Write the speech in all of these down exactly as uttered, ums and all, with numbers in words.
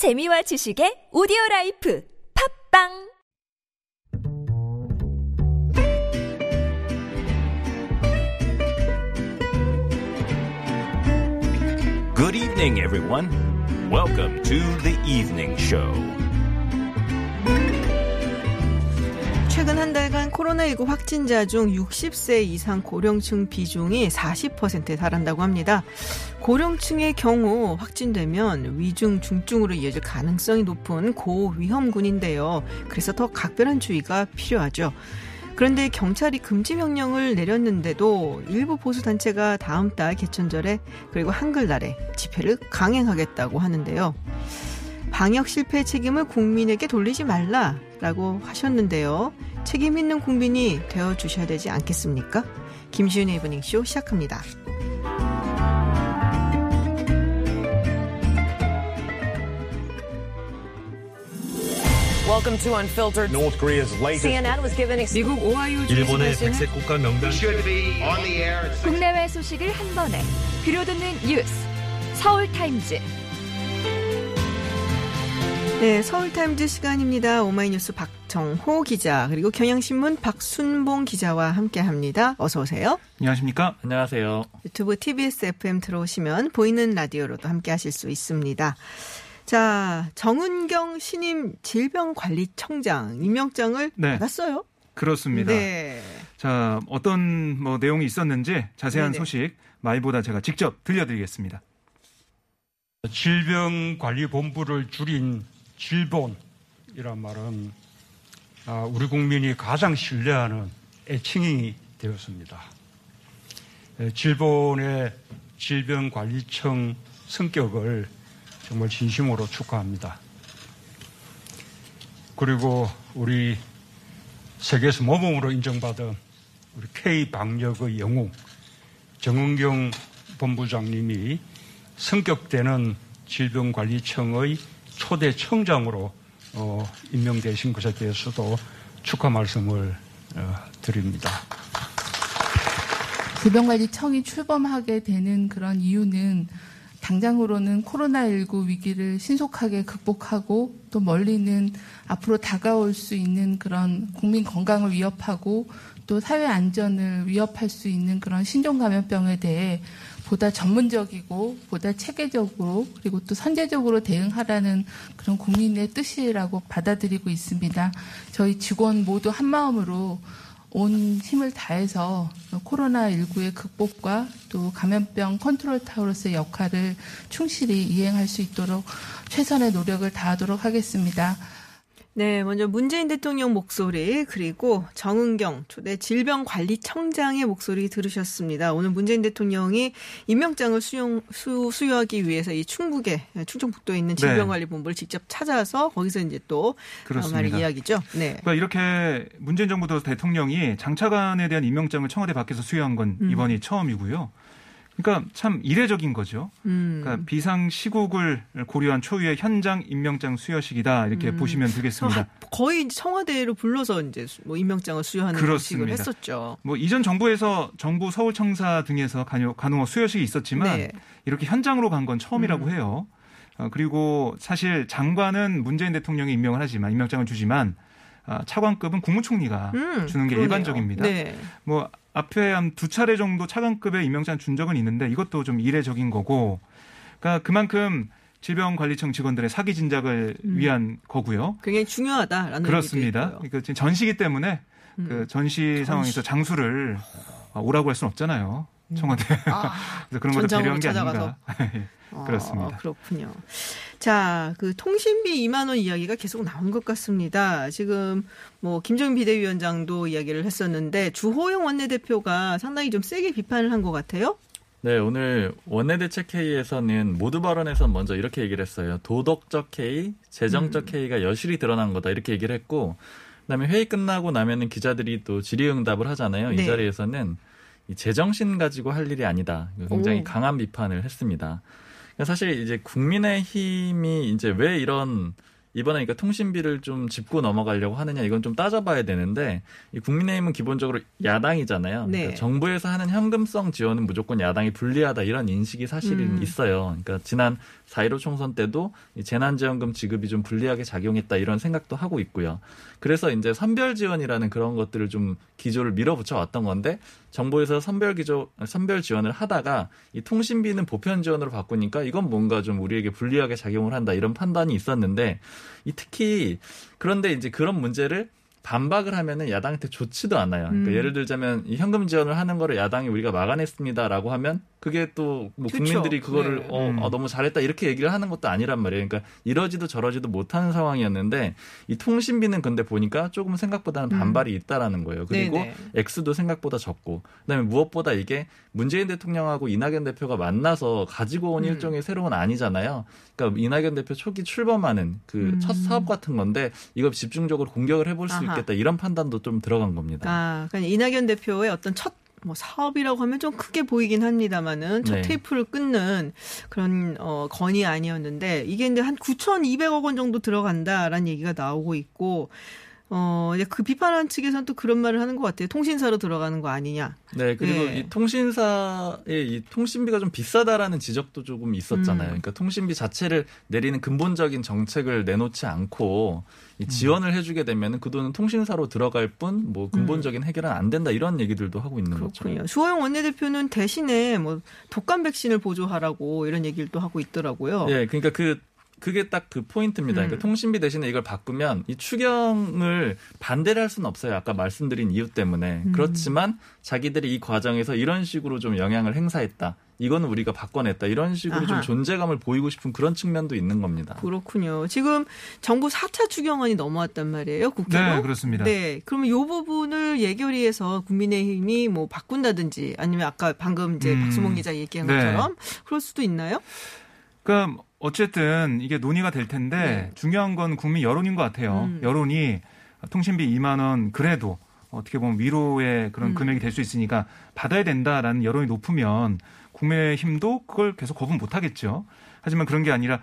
재미와 지식의 오디오라이프 팝빵 Good evening, everyone. Welcome to the evening show. 최근 한 달간 코로나십구 확진자 중 육십 세 이상 고령층 비중이 사십 퍼센트에 달한다고 합니다. 고령층의 경우 확진되면 위중, 중증으로 이어질 가능성이 높은 고위험군인데요. 그래서 더 각별한 주의가 필요하죠. 그런데 경찰이 금지 명령을 내렸는데도 일부 보수단체가 다음 달 개천절에 그리고 한글날에 집회를 강행하겠다고 하는데요. 방역 실패의 책임을 국민에게 돌리지 말라라고 하셨는데요. 책임 있는 국민이 되어주셔야 되지 않겠습니까? 김시윤의 이브닝쇼 시작합니다. Welcome to Unfiltered. North Korea's latest. 씨엔엔 was given. 미국 오하이오 주 일본의 백색 국가 명단. 국내외 소식을 한 번에 들려드리는 뉴스. 서울 타임즈. 네, 서울 타임즈 시간입니다. 오마이뉴스 박정호 기자 그리고 경향신문 박순봉 기자와 함께합니다. 어서 오세요. 안녕하십니까? 안녕하세요. 유튜브 티비에스 에프엠 들어오시면 보이는 라디오로도 함께하실 수 있습니다. 자, 정은경 신임 질병관리청장 임명장을 네, 받았어요. 그렇습니다. 네. 자, 어떤 뭐 내용이 있었는지 자세한 네네, 소식 말보다 제가 직접 들려드리겠습니다. 질병관리본부를 줄인 질본이란 말은 우리 국민이 가장 신뢰하는 애칭이 되었습니다. 질본의 질병관리청 성격을 정말 진심으로 축하합니다. 그리고 우리 세계에서 모범으로 인정받은 우리 K방역의 영웅 정은경 본부장님이 성격되는 질병관리청의 초대 청장으로 어, 임명되신 것에 대해서도 축하 말씀을 어, 드립니다. 질병관리청이 출범하게 되는 그런 이유는 당장으로는 코로나십구 위기를 신속하게 극복하고 또 멀리는 앞으로 다가올 수 있는 그런 국민 건강을 위협하고 또 사회 안전을 위협할 수 있는 그런 신종감염병에 대해 보다 전문적이고 보다 체계적으로 그리고 또 선제적으로 대응하라는 그런 국민의 뜻이라고 받아들이고 있습니다. 저희 직원 모두 한마음으로 온 힘을 다해서 코로나십구의 극복과 또 감염병 컨트롤 타워로서의 역할을 충실히 이행할 수 있도록 최선의 노력을 다하도록 하겠습니다. 네, 먼저 문재인 대통령 목소리 그리고 정은경 초대 질병관리청장의 목소리 들으셨습니다. 오늘 문재인 대통령이 임명장을 수용, 수, 수여하기 위해서 이 충북에 충청북도에 있는 질병관리본부를 직접 찾아서 거기서 이제 또 말을 이야기죠. 네. 그러니까 이렇게 문재인 정부 들어서 대통령이 장차관에 대한 임명장을 청와대 밖에서 수여한 건 음, 이번이 처음이고요. 그러니까 참 이례적인 거죠. 음. 그러니까 비상시국을 고려한 초유의 현장 임명장 수여식이다 이렇게 음, 보시면 되겠습니다. 거의 청와대로 불러서 이제 뭐 임명장을 수여하는 방식을 했었죠. 뭐 이전 정부에서 정부 서울청사 등에서 간혹 수여식이 있었지만 네, 이렇게 현장으로 간 건 처음이라고 음, 해요. 그리고 사실 장관은 문재인 대통령이 임명을 하지만 임명장을 주지만 차관급은 국무총리가 음, 주는 게 그러네요. 일반적입니다. 네. 뭐 앞에 한 두 차례 정도 차관급의 임명장 준 적은 있는데 이것도 좀 이례적인 거고, 그러니까 그만큼 질병관리청 직원들의 사기 진작을 음, 위한 거고요. 굉장히 중요하다라는 그렇습니다. 그러니까 지금 전시기 때문에 음, 그 전시 상황에서 전시. 장수를 오라고 할 수는 없잖아요. 청와대. 아, 그래서 그런 것도 배려한 게 아닌가. 아, 그렇습니다. 그렇군요. 자, 그 통신비 이만 원 이야기가 계속 나온 것 같습니다. 지금 뭐 김종인 비대위원장도 이야기를 했었는데 주호영 원내대표가 상당히 좀 세게 비판을 한 것 같아요. 네, 오늘 원내대책회의에서는 모두 발언에서 먼저 이렇게 얘기를 했어요. 도덕적 K, 재정적 음, K가 여실히 드러난 거다 이렇게 얘기를 했고, 그다음에 회의 끝나고 나면은 기자들이 또 질의응답을 하잖아요. 네. 이 자리에서는 이 제정신 가지고 할 일이 아니다. 굉장히 오, 강한 비판을 했습니다. 사실 이제 국민의힘이 이제 왜 이런 이번에 그러니까 통신비를 좀 짚고 넘어가려고 하느냐 이건 좀 따져봐야 되는데 이 국민의힘은 기본적으로 야당이잖아요. 네. 그러니까 정부에서 하는 현금성 지원은 무조건 야당이 불리하다 이런 인식이 사실은 음. 있어요. 그러니까 지난 사 일오 총선 때도 이 재난지원금 지급이 좀 불리하게 작용했다 이런 생각도 하고 있고요. 그래서 이제 선별 지원이라는 그런 것들을 좀 기조를 밀어붙여 왔던 건데 정부에서 선별 기조 선별 지원을 하다가 이 통신비는 보편 지원으로 바꾸니까 이건 뭔가 좀 우리에게 불리하게 작용을 한다 이런 판단이 있었는데 이 특히 그런데 이제 그런 문제를 반박을 하면은 야당한테 좋지도 않아요. 그러니까 음. 예를 들자면 이 현금 지원을 하는 거를 야당이 우리가 막아냈습니다라고 하면 그게 또 뭐 국민들이 그거를 네. 어, 음. 어, 너무 잘했다 이렇게 얘기를 하는 것도 아니란 말이에요. 그러니까 이러지도 저러지도 못하는 상황이었는데 이 통신비는 근데 보니까 조금 생각보다는 반발이 음. 있다라는 거예요. 그리고 네네. 액수도 생각보다 적고 그다음에 무엇보다 이게 문재인 대통령하고 이낙연 대표가 만나서 가지고 온 음. 일종의 새로운 안이잖아요. 그러니까 이낙연 대표 초기 출범하는 그 첫 음. 사업 같은 건데 이거 집중적으로 공격을 해볼 수 아하. 있겠다 이런 판단도 좀 들어간 겁니다. 아, 그러니까 이낙연 대표의 어떤 첫 뭐 사업이라고 하면 좀 크게 보이긴 합니다만은 첫 네. 테이프를 끊는 그런 어, 건이 아니었는데 이게 근데 한 구천이백억 원 정도 들어간다라는 얘기가 나오고 있고 어 이제 그 비판한 측에서는 또 그런 말을 하는 것 같아요. 통신사로 들어가는 거 아니냐. 네, 그리고 네. 이 통신사의 이 통신비가 좀 비싸다라는 지적도 조금 있었잖아요. 음. 그러니까 통신비 자체를 내리는 근본적인 정책을 내놓지 않고 이 지원을 음. 해주게 되면은 그 돈은 통신사로 들어갈 뿐 뭐 근본적인 해결은 안 된다 이런 얘기들도 하고 있는 그렇군요. 거죠. 주호영 원내대표는 대신에 뭐 독감 백신을 보조하라고 이런 얘기를 또 하고 있더라고요. 네, 그러니까 그. 그게 딱 그 포인트입니다. 그러니까 음. 통신비 대신에 이걸 바꾸면 이 추경을 반대를 할 수는 없어요. 아까 말씀드린 이유 때문에. 음. 그렇지만 자기들이 이 과정에서 이런 식으로 좀 영향을 행사했다. 이건 우리가 바꿔냈다. 이런 식으로 아하. 좀 존재감을 보이고 싶은 그런 측면도 있는 겁니다. 그렇군요. 지금 정부 사 차 추경안이 넘어왔단 말이에요. 국회로. 네, 그렇습니다. 네. 그러면 이 부분을 예결위에서 국민의힘이 뭐 바꾼다든지 아니면 아까 방금 이제 음. 박수몽 기자 얘기한 네. 것처럼 그럴 수도 있나요? 그럼 어쨌든 이게 논의가 될 텐데 네. 중요한 건 국민 여론인 것 같아요. 음. 여론이 통신비 이만 원 그래도 어떻게 보면 위로의 그런 음. 금액이 될 수 있으니까 받아야 된다라는 여론이 높으면 국민의힘도 그걸 계속 거부 못하겠죠. 하지만 그런 게 아니라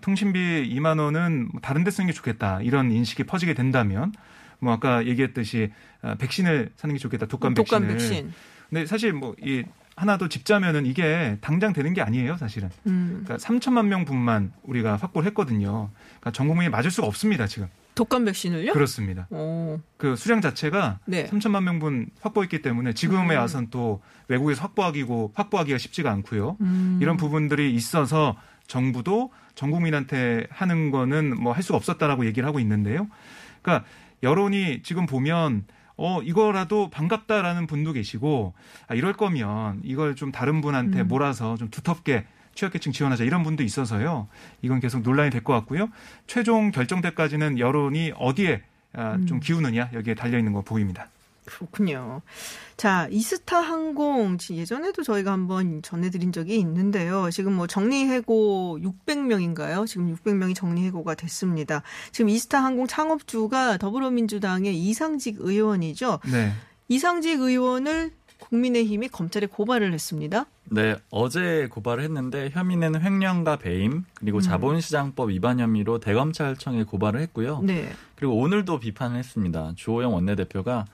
통신비 이만 원은 다른 데 쓰는 게 좋겠다. 이런 인식이 퍼지게 된다면 뭐 아까 얘기했듯이 백신을 사는 게 좋겠다. 독감, 독감 백신을. 백신. 근데 사실 뭐 이 하나 더 짚자면은 이게 당장 되는 게 아니에요, 사실은. 음. 그러니까 삼천만 명분만 우리가 확보를 했거든요. 그러니까 전 국민이 맞을 수가 없습니다, 지금. 독감 백신을요? 그렇습니다. 오. 그 수량 자체가 네. 삼천만 명분 확보했기 때문에 지금에 음. 와서는 또 외국에서 확보하기고 확보하기가 쉽지가 않고요. 음. 이런 부분들이 있어서 정부도 전 국민한테 하는 거는 뭐 할 수가 없었다라고 얘기를 하고 있는데요. 그러니까 여론이 지금 보면 어 이거라도 반갑다라는 분도 계시고 아, 이럴 거면 이걸 좀 다른 분한테 음. 몰아서 좀 두텁게 취약계층 지원하자 이런 분도 있어서요. 이건 계속 논란이 될 것 같고요. 최종 결정 때까지는 여론이 어디에 아, 음. 좀 기우느냐 여기에 달려있는 거 보입니다. 그렇군요. 자, 이스타 항공 예전에도 저희가 한번 전해드린 적이 있는데요. 지금 뭐 정리해고 육백 명인가요? 지금 육백 명이 정리해고가 됐습니다. 지금 이스타 항공 창업주가 더불어민주당의 이상직 의원이죠. 네. 이상직 의원을 국민의힘이 검찰에 고발을 했습니다. 네, 어제 고발을 했는데 혐의는 횡령과 배임 그리고 음. 자본시장법 위반 혐의로 대검찰청에 고발을 했고요. 네. 그리고 오늘도 비판을 했습니다. 주호영 원내대표가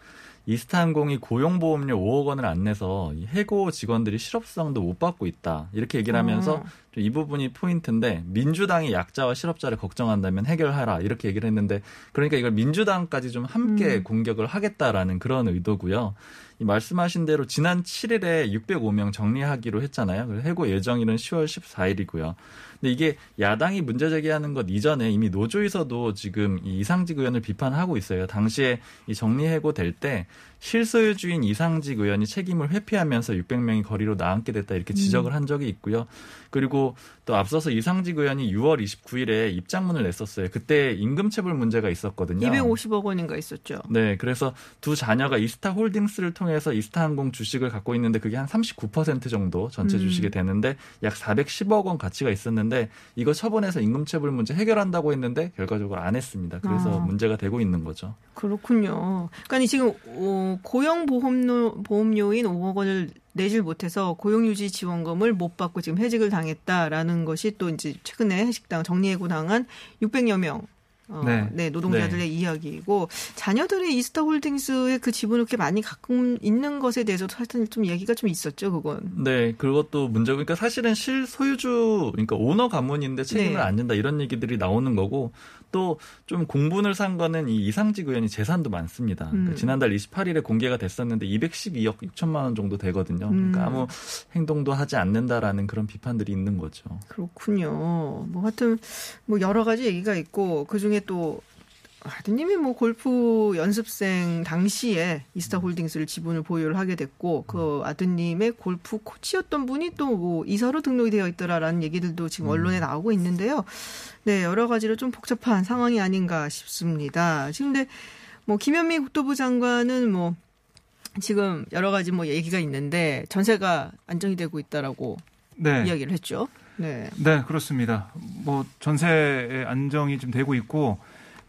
이스타항공이 고용보험료 오억 원을 안 내서 해고 직원들이 실업수당도 못 받고 있다. 이렇게 얘기를 하면서 이 부분이 포인트인데 민주당이 약자와 실업자를 걱정한다면 해결하라. 이렇게 얘기를 했는데 그러니까 이걸 민주당까지 좀 함께 음. 공격을 하겠다라는 그런 의도고요. 이 말씀하신 대로 지난 칠 일에 육백오 명 정리하기로 했잖아요. 그래서 해고 예정일은 시월 십사일이고요. 근데 이게 야당이 문제 제기하는 것 이전에 이미 노조에서도 지금 이 이상직 의원을 비판하고 있어요. 당시에 이 정리해고 될 때 실소유주인 이상직 의원이 책임을 회피하면서 육백 명이 거리로 나앉게 됐다 이렇게 지적을 한 적이 있고요. 그리고 또 앞서서 이상직 의원이 유월 이십구일에 입장문을 냈었어요. 그때 임금체불 문제가 있었거든요. 이백오십억 원인가 있었죠. 네. 그래서 두 자녀가 이스타홀딩스를 통해서 이스타항공 주식을 갖고 있는데 그게 한 삼십구 퍼센트 정도 전체 주식이 되는데 약 사백십억 원 가치가 있었는데 이거 처분해서 임금체불 문제 해결한다고 했는데 결과적으로 안 했습니다. 그래서 아. 문제가 되고 있는 거죠. 그렇군요. 그러니까 지금 어... 고용보험료, 보험료인 오억 원을 내질 못해서 고용유지 지원금을 못 받고 지금 해직을 당했다라는 것이 또 이제 최근에 해직당 정리해고 당한 육백여 명 어, 네. 네, 노동자들의 네. 이야기이고 자녀들의 이스타홀딩스의 그 지분을 꽤 많이 가끔 있는 것에 대해서 사실 좀 얘기가 좀 있었죠, 그건. 네, 그것도 문제고, 그러니까 사실은 실소유주, 그러니까 오너 가문인데 책임을 네. 안 진다 이런 얘기들이 나오는 거고, 또 좀 공분을 산 거는 이 이상직 의원이 재산도 많습니다. 음. 그러니까 지난달 이십팔일에 공개가 됐었는데 이백십이억 육천만 원 정도 되거든요. 음. 그러니까 아무 행동도 하지 않는다라는 그런 비판들이 있는 거죠. 그렇군요. 뭐 하여튼 뭐 여러 가지 얘기가 있고 그 중에 또 아드님이 뭐 골프 연습생 당시에 이스타홀딩스를 지분을 보유를 하게 됐고 그 아드님의 골프 코치였던 분이 또 뭐 이사로 등록이 되어 있더라라는 얘기들도 지금 언론에 나오고 있는데요. 네, 여러 가지로 좀 복잡한 상황이 아닌가 싶습니다. 지금 근데 뭐 김현미 국토부 장관은 뭐 지금 여러 가지 뭐 얘기가 있는데 전세가 안정이 되고 있다라고 네. 이야기를 했죠. 네, 네 그렇습니다. 뭐 전세 안정이 좀 되고 있고.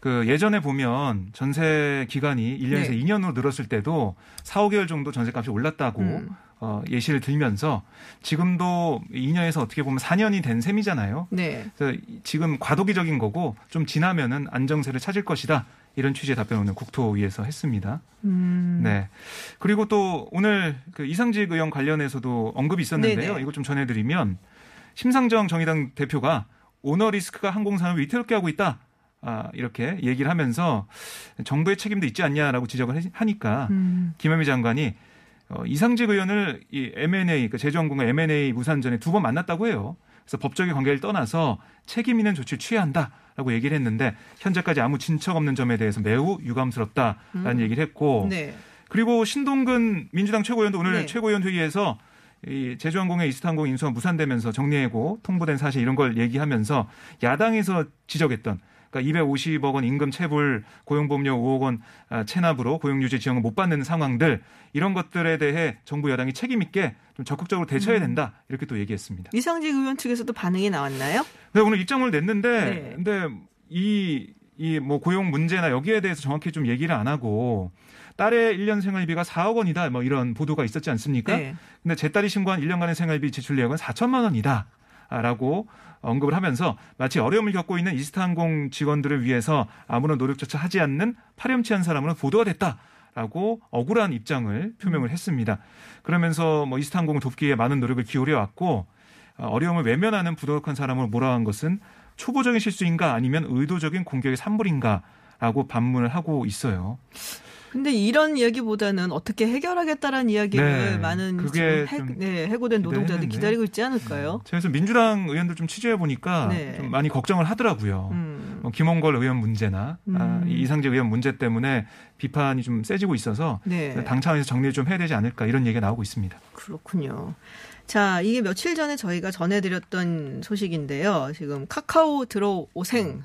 그 예전에 보면 전세 기간이 일 년에서 네. 이 년으로 늘었을 때도 사오 개월 정도 전세값이 올랐다고 음. 어, 예시를 들면서 지금도 이 년에서 어떻게 보면 사 년이 된 셈이잖아요. 네. 그래서 지금 과도기적인 거고 좀 지나면은 안정세를 찾을 것이다. 이런 취지의 답변을 오늘 국토위에서 했습니다. 음. 네. 그리고 또 오늘 그 이상직 의원 관련해서도 언급이 있었는데요. 네네. 이거 좀 전해드리면 심상정 정의당 대표가 오너 리스크가 항공산업을 위태롭게 하고 있다. 아, 이렇게 얘기를 하면서 정부의 책임도 있지 않냐라고 지적을 하니까 음. 김현미 장관이 어, 이상직 의원을 이 엠 앤 에이, 그러니까 제주항공과 엠 앤 에이 무산 전에 두 번 만났다고 해요. 그래서 법적인 관계를 떠나서 책임 있는 조치를 취해야 한다라고 얘기를 했는데 현재까지 아무 진척 없는 점에 대해서 매우 유감스럽다라는 음. 얘기를 했고 네. 그리고 신동근 민주당 최고위원도 오늘 네. 최고위원 회의에서 이 제주항공의 이스타항공 인수가 무산되면서 정리해고 통보된 사실 이런 걸 얘기하면서 야당에서 지적했던 그러니까 이백오십억 원 임금 체불, 고용보험료 오억 원 체납으로 고용유지 지원을 못 받는 상황들 이런 것들에 대해 정부 여당이 책임 있게 좀 적극적으로 대처해야 된다 이렇게 또 얘기했습니다. 이상직 의원 측에서도 반응이 나왔나요? 네, 오늘 입장을 냈는데 네. 근데 이, 이 뭐 고용 문제나 여기에 대해서 정확히 좀 얘기를 안 하고 딸의 일 년 생활비가 사억 원이다 뭐 이런 보도가 있었지 않습니까? 네. 근데 제 딸이 신고한 일 년간의 생활비 지출 내역은 사천만 원이다. 라고 언급을 하면서 마치 어려움을 겪고 있는 이스타항공 직원들을 위해서 아무런 노력조차 하지 않는 파렴치한 사람으로 보도가 됐다라고 억울한 입장을 표명을 했습니다. 그러면서 뭐 이스타항공을 돕기에 많은 노력을 기울여 왔고 어려움을 외면하는 부도덕한 사람으로 몰아간 것은 초보적인 실수인가 아니면 의도적인 공격의 산물인가라고 반문을 하고 있어요. 근데 이런 이야기보다는 어떻게 해결하겠다라는 이야기를 네, 많은 그게 해, 좀, 네, 해고된 노동자들이 네, 기다리고 있지 않을까요? 그래서 민주당 의원들 좀 취재해보니까 네. 좀 많이 걱정을 하더라고요. 음. 뭐 김홍걸 의원 문제나 음. 아, 이상직 의원 문제 때문에 비판이 좀 세지고 있어서 네. 당 차원에서 정리를 좀 해야 되지 않을까 이런 얘기가 나오고 있습니다. 그렇군요. 자, 이게 며칠 전에 저희가 전해드렸던 소식인데요. 지금 카카오 들어오생.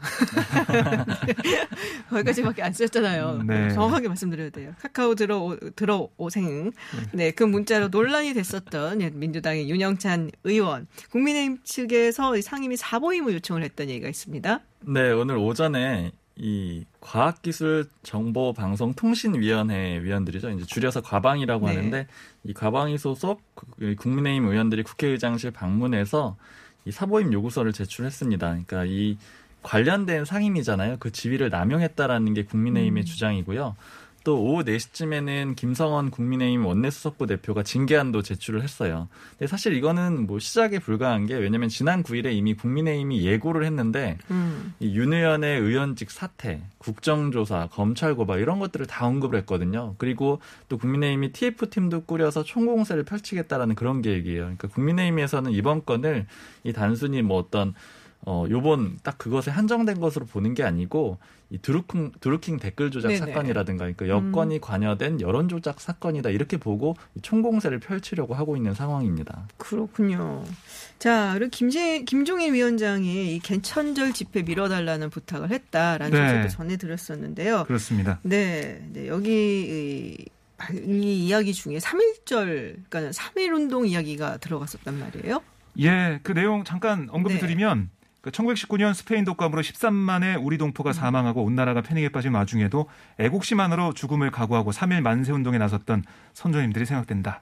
거기까지밖에 안 쓰였잖아요. 네. 정확하게 말씀드려야 돼요. 카카오 들어오, 들어오생. 네, 그 문자로 논란이 됐었던 민주당의 윤영찬 의원. 국민의힘 측에서 상임위 사보임을 요청을 했던 얘기가 있습니다. 네, 오늘 오전에 이 과학기술정보방송통신위원회 위원들이죠. 이제 줄여서 과방이라고 네. 하는데 이 과방위 소속 국민의힘 의원들이 국회의장실 방문해서 이 사보임 요구서를 제출했습니다. 그러니까 이 관련된 상임이잖아요. 그 지위를 남용했다라는 게 국민의힘의 음. 주장이고요. 또 오후 네 시쯤에는 김성원 국민의힘 원내수석부 대표가 징계안도 제출을 했어요. 근데 사실 이거는 뭐 시작에 불과한 게 왜냐하면 지난 구일에 이미 국민의힘이 예고를 했는데 음. 이 윤 의원의 의원직 사퇴, 국정조사, 검찰 고발 이런 것들을 다 언급을 했거든요. 그리고 또 국민의힘이 티에프팀도 꾸려서 총공세를 펼치겠다라는 그런 계획이에요. 그러니까 국민의힘에서는 이번 건을 이 단순히 뭐 어떤 어, 요번 딱 그것에 한정된 것으로 보는 게 아니고 이 드루킹, 드루킹 댓글 조작 네네. 사건이라든가 그러니까 여권이 음. 관여된 여론 조작 사건이다 이렇게 보고 총공세를 펼치려고 하고 있는 상황입니다. 그렇군요. 자, 그리고 김재, 김종인 위원장이 이 개천절 집회 밀어달라는 부탁을 했다라는 네. 소식도 전해드렸었는데요. 그렇습니다. 네, 네 여기 이, 이 이야기 중에 삼일절, 그러니까 삼일 운동 이야기가 들어갔었단 말이에요. 예, 그 내용 잠깐 언급해드리면 네. 천구백십구년 스페인 독감으로 십삼만의 우리 동포가 사망하고 온 나라가 패닉에 빠진 와중에도 애국심만으로 죽음을 각오하고 삼일 만세 운동에 나섰던 선조님들이 생각된다.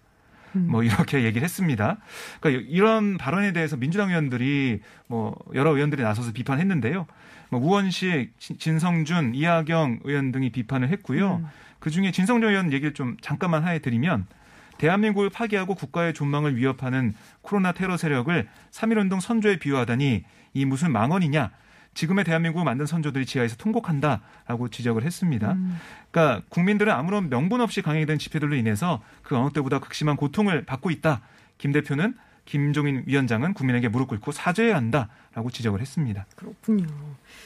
음. 뭐 이렇게 얘기를 했습니다. 그러니까 이런 발언에 대해서 민주당 의원들이 뭐 여러 의원들이 나서서 비판했는데요. 뭐 우원식, 진성준, 이하경 의원 등이 비판을 했고요. 음. 그중에 진성준 의원 얘기를 좀 잠깐만 하해드리면 대한민국을 파괴하고 국가의 존망을 위협하는 코로나 테러 세력을 삼일운동 선조에 비유하다니 이 무슨 망언이냐. 지금의 대한민국을 만든 선조들이 지하에서 통곡한다라고 지적을 했습니다. 음. 그러니까 국민들은 아무런 명분 없이 강행된 집회들로 인해서 그 어느 때보다 극심한 고통을 받고 있다. 김 대표는 김종인 위원장은 국민에게 무릎 꿇고 사죄해야 한다라고 지적을 했습니다. 그렇군요.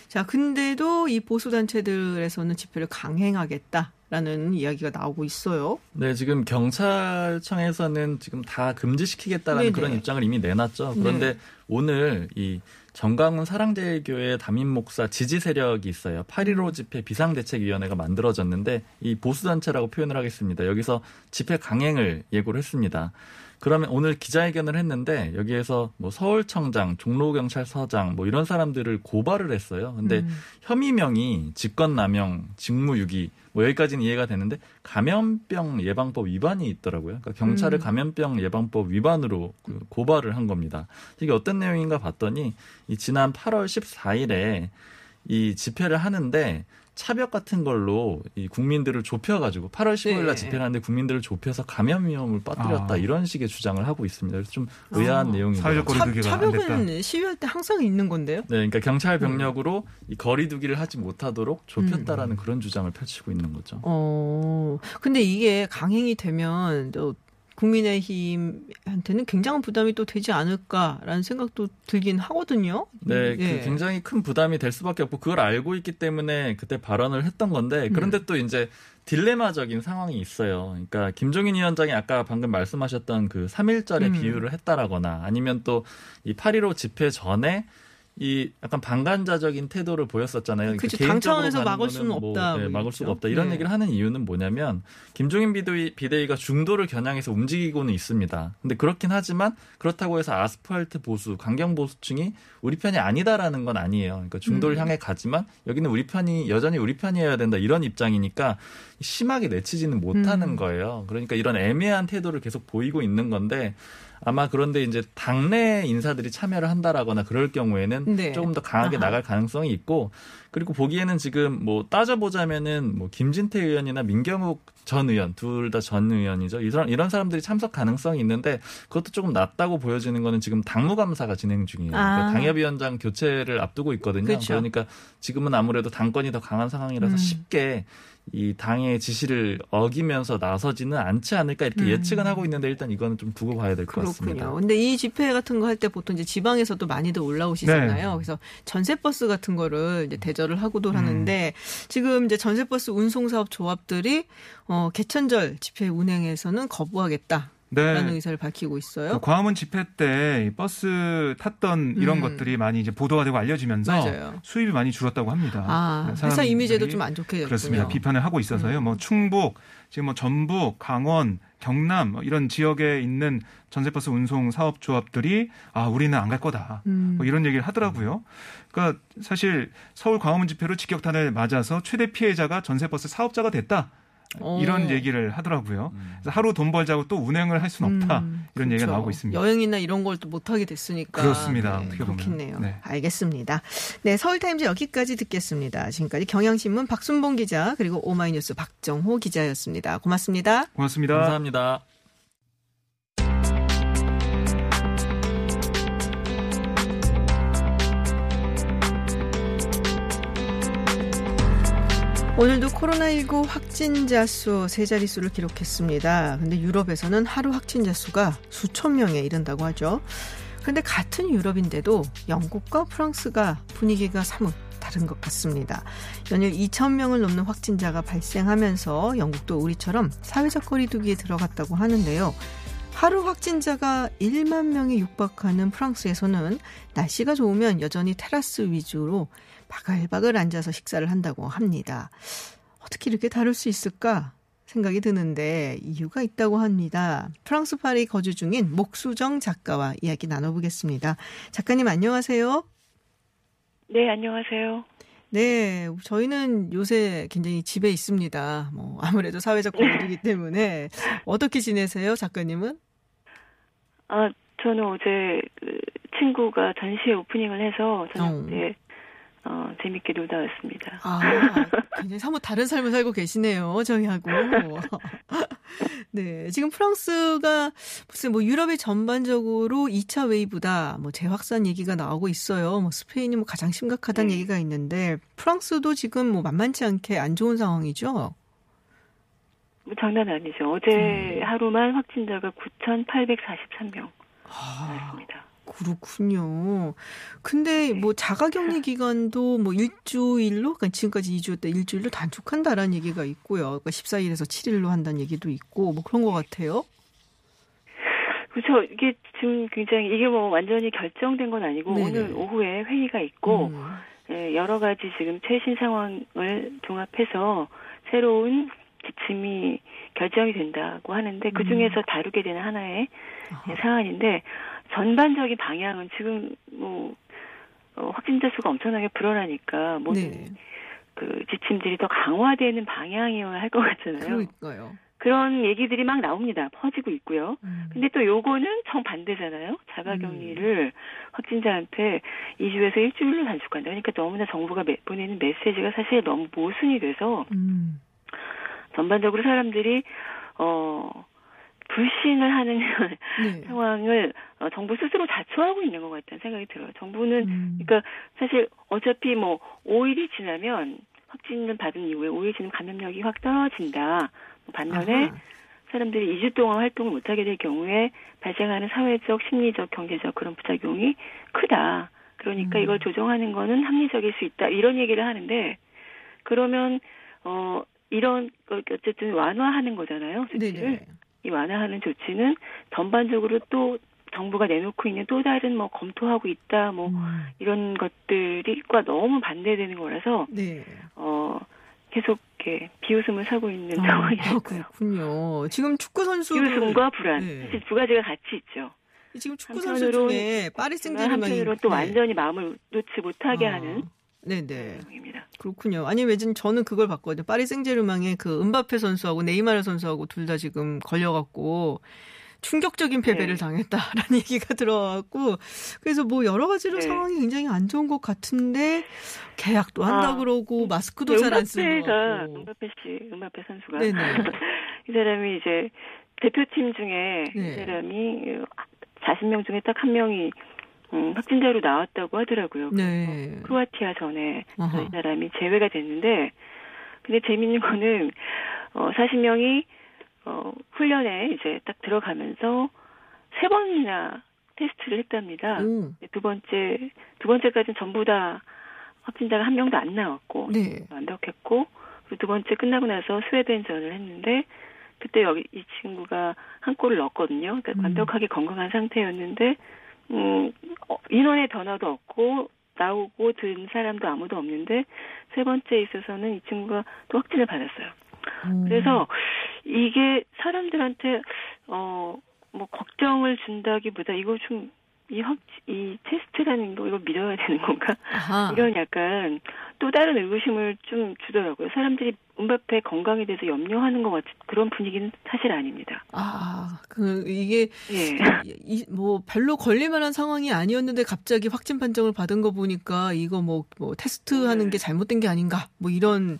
자, 근데도 이 보수단체들에서는 집회를 강행하겠다라는 이야기가 나오고 있어요. 네, 지금 경찰청에서는 지금 다 금지시키겠다라는 네네. 그런 입장을 이미 내놨죠. 그런데 네. 오늘 이 정강훈 사랑제일교회 담임 목사 지지 세력이 있어요. 팔일오 집회 비상대책위원회가 만들어졌는데 이 보수단체라고 표현을 하겠습니다. 여기서 집회 강행을 예고를 했습니다. 그러면 오늘 기자회견을 했는데 여기에서 뭐 서울청장, 종로경찰서장 뭐 이런 사람들을 고발을 했어요. 근데 음. 혐의명이 직권남용, 직무유기 뭐 여기까지는 이해가 되는데 감염병 예방법 위반이 있더라고요. 그러니까 경찰을 음. 감염병 예방법 위반으로 그 고발을 한 겁니다. 이게 어떤 내용인가 봤더니 이 지난 팔월 십사일에 이 집회를 하는데 차벽 같은 걸로 이 국민들을 좁혀가지고 팔월 십오일 날 네. 집회를 하는데 국민들을 좁혀서 감염 위험을 빠뜨렸다. 아. 이런 식의 주장을 하고 있습니다. 그래서 좀 의아한 아. 내용입니다. 사회적 거리두기가 차, 차벽은 안 됐다. 시위할 때 항상 있는 건데요. 네, 그러니까 경찰 병력으로 음. 이 거리두기를 하지 못하도록 좁혔다라는 음. 그런 주장을 펼치고 있는 거죠. 어, 근데 이게 강행이 되면 또 국민의힘한테는 굉장한 부담이 또 되지 않을까라는 생각도 들긴 하거든요. 네, 예. 그 굉장히 큰 부담이 될 수밖에 없고 그걸 알고 있기 때문에 그때 발언을 했던 건데 그런데 음. 또 이제 딜레마적인 상황이 있어요. 그러니까 김종인 위원장이 아까 방금 말씀하셨던 그 삼일절에 음. 비유를 했다라거나 아니면 또 이 팔일오 집회 전에 이 약간 반간자적인 태도를 보였었잖아요. 그치, 당 차원에서 막을 수는 없다. 뭐, 네, 막을 수가 없다. 이런 네. 얘기를 하는 이유는 뭐냐면 김종인 비대위, 비대위가 중도를 겨냥해서 움직이고는 있습니다. 근데 그렇긴 하지만 그렇다고 해서 아스팔트 보수, 강경 보수층이 우리 편이 아니다라는 건 아니에요. 그러니까 중도를 음. 향해 가지만 여기는 우리 편이 여전히 우리 편이어야 된다. 이런 입장이니까 심하게 내치지는 못하는 음. 거예요. 그러니까 이런 애매한 태도를 계속 보이고 있는 건데 아마 그런데 이제 당내 인사들이 참여를 한다라거나 그럴 경우에는 네. 조금 더 강하게 아하. 나갈 가능성이 있고 그리고 보기에는 지금 뭐 따져보자면은 뭐 김진태 의원이나 민경욱 전 의원 둘 다 전 의원이죠. 이런 이런 사람들이 참석 가능성이 있는데 그것도 조금 낮다고 보여지는 거는 지금 당무감사가 진행 중이에요. 아. 그러니까 당협위원장 교체를 앞두고 있거든요. 그쵸. 그러니까 지금은 아무래도 당권이 더 강한 상황이라서 음. 쉽게 이 당의 지시를 어기면서 나서지는 않지 않을까 이렇게 음. 예측은 하고 있는데 일단 이거는 좀 두고 봐야 될 것 같습니다. 그렇군요. 근데 이 집회 같은 거 할 때 보통 이제 지방에서도 많이들 올라오시잖아요. 네. 그래서 전세버스 같은 거를 이제 대절을 하고도 하는데 음. 지금 이제 전세버스 운송사업 조합들이 어, 개천절 집회 운행에서는 거부하겠다. 네. 라는 의사를 밝히고 있어요. 광화문 집회 때 버스 탔던 이런 음. 것들이 많이 이제 보도가 되고 알려지면서 맞아요. 수입이 많이 줄었다고 합니다. 아, 회사 이미지도 좀 안 좋게 됐군요. 그렇습니다. 비판을 하고 있어서요. 음. 뭐 충북, 지금 뭐 전북, 강원, 경남 이런 지역에 있는 전세버스 운송 사업 조합들이 아 우리는 안 갈 거다 음. 뭐 이런 얘기를 하더라고요. 그러니까 사실 서울 광화문 집회로 직격탄을 맞아서 최대 피해자가 전세버스 사업자가 됐다. 이런 오. 얘기를 하더라고요. 그래서 하루 돈 벌자고 또 운행을 할 수는 없다. 음, 이런 그렇죠. 얘기가 나오고 있습니다. 여행이나 이런 걸 또 못하게 됐으니까. 그렇습니다. 네, 어떻게 보면. 그렇겠네요. 네. 알겠습니다. 네, 서울타임즈 여기까지 듣겠습니다. 지금까지 경향신문 박순봉 기자 그리고 오마이뉴스 박정호 기자였습니다. 고맙습니다. 고맙습니다. 감사합니다. 오늘도 코로나십구 확진자 수 세 자릿수를 기록했습니다. 근데 유럽에서는 하루 확진자 수가 수천 명에 이른다고 하죠. 그런데 같은 유럽인데도 영국과 프랑스가 분위기가 사뭇 다른 것 같습니다. 연일 이천 명을 넘는 확진자가 발생하면서 영국도 우리처럼 사회적 거리두기에 들어갔다고 하는데요. 하루 확진자가 일만 명에 육박하는 프랑스에서는 날씨가 좋으면 여전히 테라스 위주로 바글바글 앉아서 식사를 한다고 합니다. 어떻게 이렇게 다를 수 있을까 생각이 드는데 이유가 있다고 합니다. 프랑스 파리 거주 중인 목수정 작가와 이야기 나눠보겠습니다. 작가님 안녕하세요. 네, 안녕하세요. 네, 저희는 요새 굉장히 집에 있습니다. 뭐 아무래도 사회적 거리두기 때문에 어떻게 지내세요, 작가님은? 아, 저는 어제 그 친구가 전시회 오프닝을 해서 저녁 때 어, 재밌게 놀다 왔습니다. 아, 굉장히 사뭇 다른 삶을 살고 계시네요, 저희하고. 네, 지금 프랑스가 무슨 뭐 유럽의 전반적으로 이 차 웨이브다, 뭐 재확산 얘기가 나오고 있어요. 뭐 스페인이 뭐 가장 심각하다는 네. 얘기가 있는데 프랑스도 지금 뭐 만만치 않게 안 좋은 상황이죠? 뭐 장난 아니죠. 어제 음. 하루만 확진자가 구천팔백사십삼 명. 아, 맞습니다. 그렇군요. 근데 뭐 자가격리 기간도 뭐 일주일로, 그러니까 지금까지 이 주였다 일주일로 단축한다라는 얘기가 있고요. 그러니까 십사 일에서 칠 일로 한다는 얘기도 있고, 뭐 그런 것 같아요. 그렇죠. 이게 지금 굉장히 이게 뭐 완전히 결정된 건 아니고 네네. 오늘 오후에 회의가 있고 음. 예, 여러 가지 지금 최신 상황을 종합해서 새로운 지침이 결정이 된다고 하는데 그 중에서 다루게 되는 하나의 아하. 사안인데. 전반적인 방향은 지금 뭐 어, 확진자 수가 엄청나게 불어나니까 모든 네. 그 지침들이 더 강화되는 방향이어야 할 것 같잖아요. 그러니까요. 그런 얘기들이 막 나옵니다. 퍼지고 있고요. 음. 근데 또 요거는 정반대잖아요. 자가격리를 음. 확진자한테 이 주에서 일주일로 단축한다. 그러니까 너무나 정부가 매, 보내는 메시지가 사실 너무 모순이 돼서 음. 전반적으로 사람들이 어. 불신을 하는 네. 상황을 정부 스스로 자초하고 있는 것 같다는 생각이 들어요. 정부는 음. 그러니까 사실 어차피 뭐 오 일이 지나면 확진을 받은 이후에 오 일 지나면 감염력이 확 떨어진다. 반면에 아하. 사람들이 이 주 동안 활동을 못하게 될 경우에 발생하는 사회적, 심리적, 경제적 그런 부작용이 크다. 그러니까 음. 이걸 조정하는 거는 합리적일 수 있다. 이런 얘기를 하는데 그러면 어 이런 어쨌든 완화하는 거잖아요. 수치를. 이 완화하는 조치는 전반적으로 또 정부가 내놓고 있는 또 다른 뭐 검토하고 있다 뭐 음. 이런 것들과 너무 반대되는 거라서 네. 어 계속 이렇게 비웃음을 사고 있는 아, 상황이었고요. 그렇군요. 지금 축구 선수 비웃음과 불안 네. 사실 두 가지가 같이 있죠. 지금 축구 선수 중에 파리 생제르맹 한편으로 또 네. 완전히 마음을 놓지 못하게 아. 하는. 네네. 그렇군요. 아니 왜 저는 그걸 봤거든요. 파리 생제르맹의 그 은바페 선수하고 네이마르 선수하고 둘 다 지금 걸려갖고 충격적인 패배를 네. 당했다라는 얘기가 들어왔고 그래서 뭐 여러 가지로 네. 상황이 굉장히 안 좋은 것 같은데 계약도 한다 아, 그러고 마스크도 잘 안 쓰고. 은바페 씨, 은바페 선수가 이 사람이 이제 대표팀 중에 네. 이 사람이 사십 명 중에 딱 한 명이. 음, 확진자로 나왔다고 하더라고요. 네. 크로아티아 전에 이 사람이 제외가 됐는데, 근데 재밌는 거는 어, 사십 명이 어, 훈련에 이제 딱 들어가면서 세 번이나 테스트를 했답니다. 음. 두 번째 두 번째까지는 전부 다 확진자가 한 명도 안 나왔고 네. 완벽했고, 그리고 두 번째 끝나고 나서 스웨덴전을 했는데 그때 여기 이 친구가 한 골을 넣었거든요. 그러니까 음. 완벽하게 건강한 상태였는데. 음, 인원의 변화도 없고 나오고 든 사람도 아무도 없는데 세 번째에 있어서는 이 친구가 또 확진을 받았어요. 음. 그래서 이게 사람들한테 어, 뭐 걱정을 준다기보다 이거 좀 이 확 이 테스트라는 거 이거 믿어야 되는 건가? 아하. 이런 약간 또 다른 의구심을 좀 주더라고요. 사람들이 음바페 건강에 대해서 염려하는 것 같은 그런 분위기는 사실 아닙니다. 아, 그 이게 예. 이, 뭐 별로 걸릴만한 상황이 아니었는데 갑자기 확진 판정을 받은 거 보니까 이거 뭐, 뭐 테스트하는 네. 게 잘못된 게 아닌가? 뭐 이런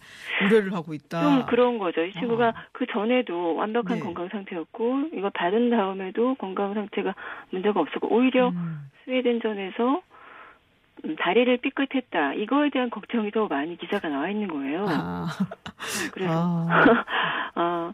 우려를 하고 있다. 좀 그런 거죠. 이 친구가 어. 그 전에도 완벽한 네. 건강 상태였고 이거 받은 다음에도 건강 상태가 문제가 없었고 오히려 음. 스웨덴전에서 다리를 삐끗했다. 이거에 대한 걱정이 더 많이 기사가 나와 있는 거예요. 아. 그래서 아. 아,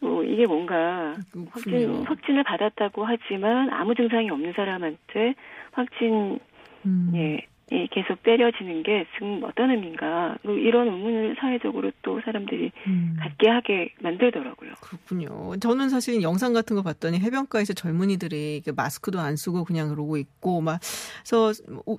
뭐 이게 뭔가 확진, 확진을 받았다고 하지만 아무 증상이 없는 사람한테 확진 음. 예, 예, 계속 때려지는 게 지금 어떤 의미인가. 이런 의문을 사회적으로 또 사람들이 음. 갖게 하게 만들더라고요. 그렇군요. 저는 사실 영상 같은 거 봤더니 해변가에서 젊은이들이 마스크도 안 쓰고 그냥 그러고 있고 막 그래서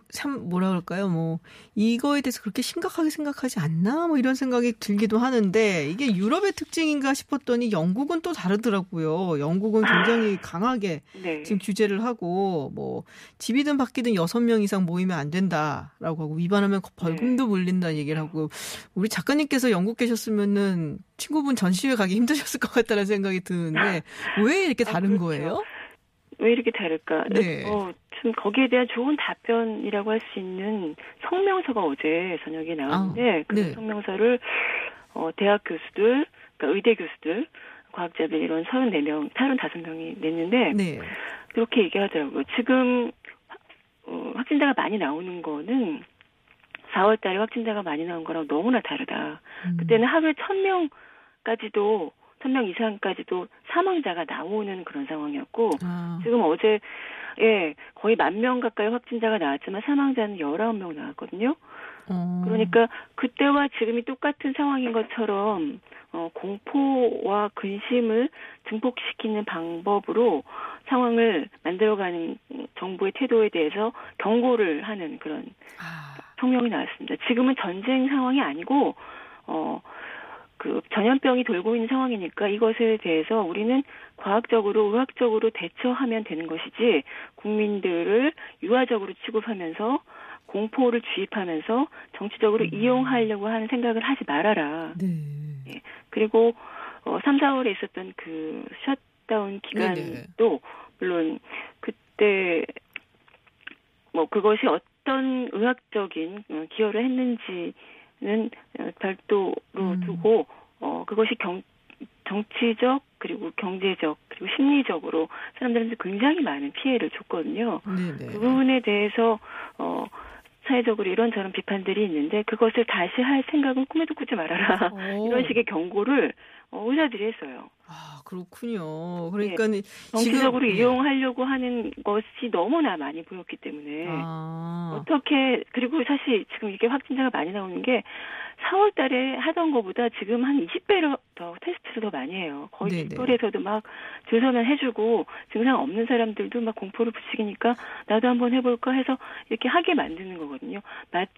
참 뭐라 그럴까요? 뭐 이거에 대해서 그렇게 심각하게 생각하지 않나? 뭐 이런 생각이 들기도 하는데 이게 유럽의 특징인가 싶었더니 영국은 또 다르더라고요. 영국은 굉장히 강하게 네. 지금 규제를 하고 뭐 집이든 밖이든 여섯 명 이상 모이면 안 된다. 라고 하고 위반하면 벌금도 네. 물린다는 얘기를 하고 우리 작가님께서 영국 계셨으면은 친구분 전시회 가기 힘드셨을 것 같다는 생각이 드는데 왜 이렇게 다른 아, 그렇죠. 거예요? 왜 이렇게 다를까? 네. 어, 참 거기에 대한 좋은 답변이라고 할 수 있는 성명서가 어제 저녁에 나왔는데 아, 그 네. 성명서를 어, 대학 교수들, 그러니까 의대 교수들, 과학자들 이런 서른네 명, 서른다섯 명이 냈는데 네. 그렇게 얘기하더라고요. 지금 어, 확진자가 많이 나오는 거는 사월 달에 확진자가 많이 나온 거랑 너무나 다르다. 음. 그때는 하루에 천 명까지도 천 명 이상까지도 사망자가 나오는 그런 상황이었고 아. 지금 어제 예 거의 만 명 가까이 확진자가 나왔지만 사망자는 열아홉 명 나왔거든요. 음. 그러니까 그때와 지금이 똑같은 상황인 것처럼 어, 공포와 근심을 증폭시키는 방법으로 상황을 만들어가는 정부의 태도에 대해서 경고를 하는 그런 아. 성명이 나왔습니다. 지금은 전쟁 상황이 아니고 어, 그 전염병이 돌고 있는 상황이니까 이것에 대해서 우리는 과학적으로 의학적으로 대처하면 되는 것이지 국민들을 유화적으로 취급하면서 공포를 주입하면서 정치적으로 음. 이용하려고 하는 생각을 하지 말아라. 네. 네. 그리고 어, 삼, 사월에 있었던 그 셧다운 기간도 네네. 물론 그때 뭐 그것이 어떤 의학적인 기여를 했는지 는 별도로 음. 두고 어 그것이 경, 정치적 그리고 경제적 그리고 심리적으로 사람들한테 굉장히 많은 피해를 줬거든요. 네네. 그 부분에 대해서 어 사회적으로 이런저런 비판들이 있는데 그것을 다시 할 생각은 꿈에도 꾸지 말아라. 오. 이런 식의 경고를 어, 의사들이 했어요. 아 그렇군요. 그러니까 네. 정치적으로 지금, 이용하려고 네. 하는 것이 너무나 많이 보였기 때문에 아. 어떻게 그리고 사실 지금 이게 확진자가 많이 나오는 게 사월 달에 하던 것보다 지금 한 이십 배로 더 테스트를 더 많이 해요. 거의 뒷거리에서도 막 조사만 해주고 증상 없는 사람들도 막 공포를 부추기니까 나도 한번 해볼까 해서 이렇게 하게 만드는 거거든요. 마치